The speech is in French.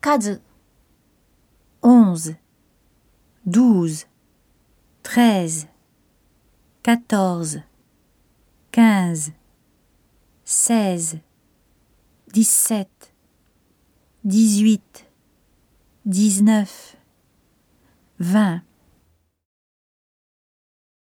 数 11 12 13 14 15 16 17 18 19 20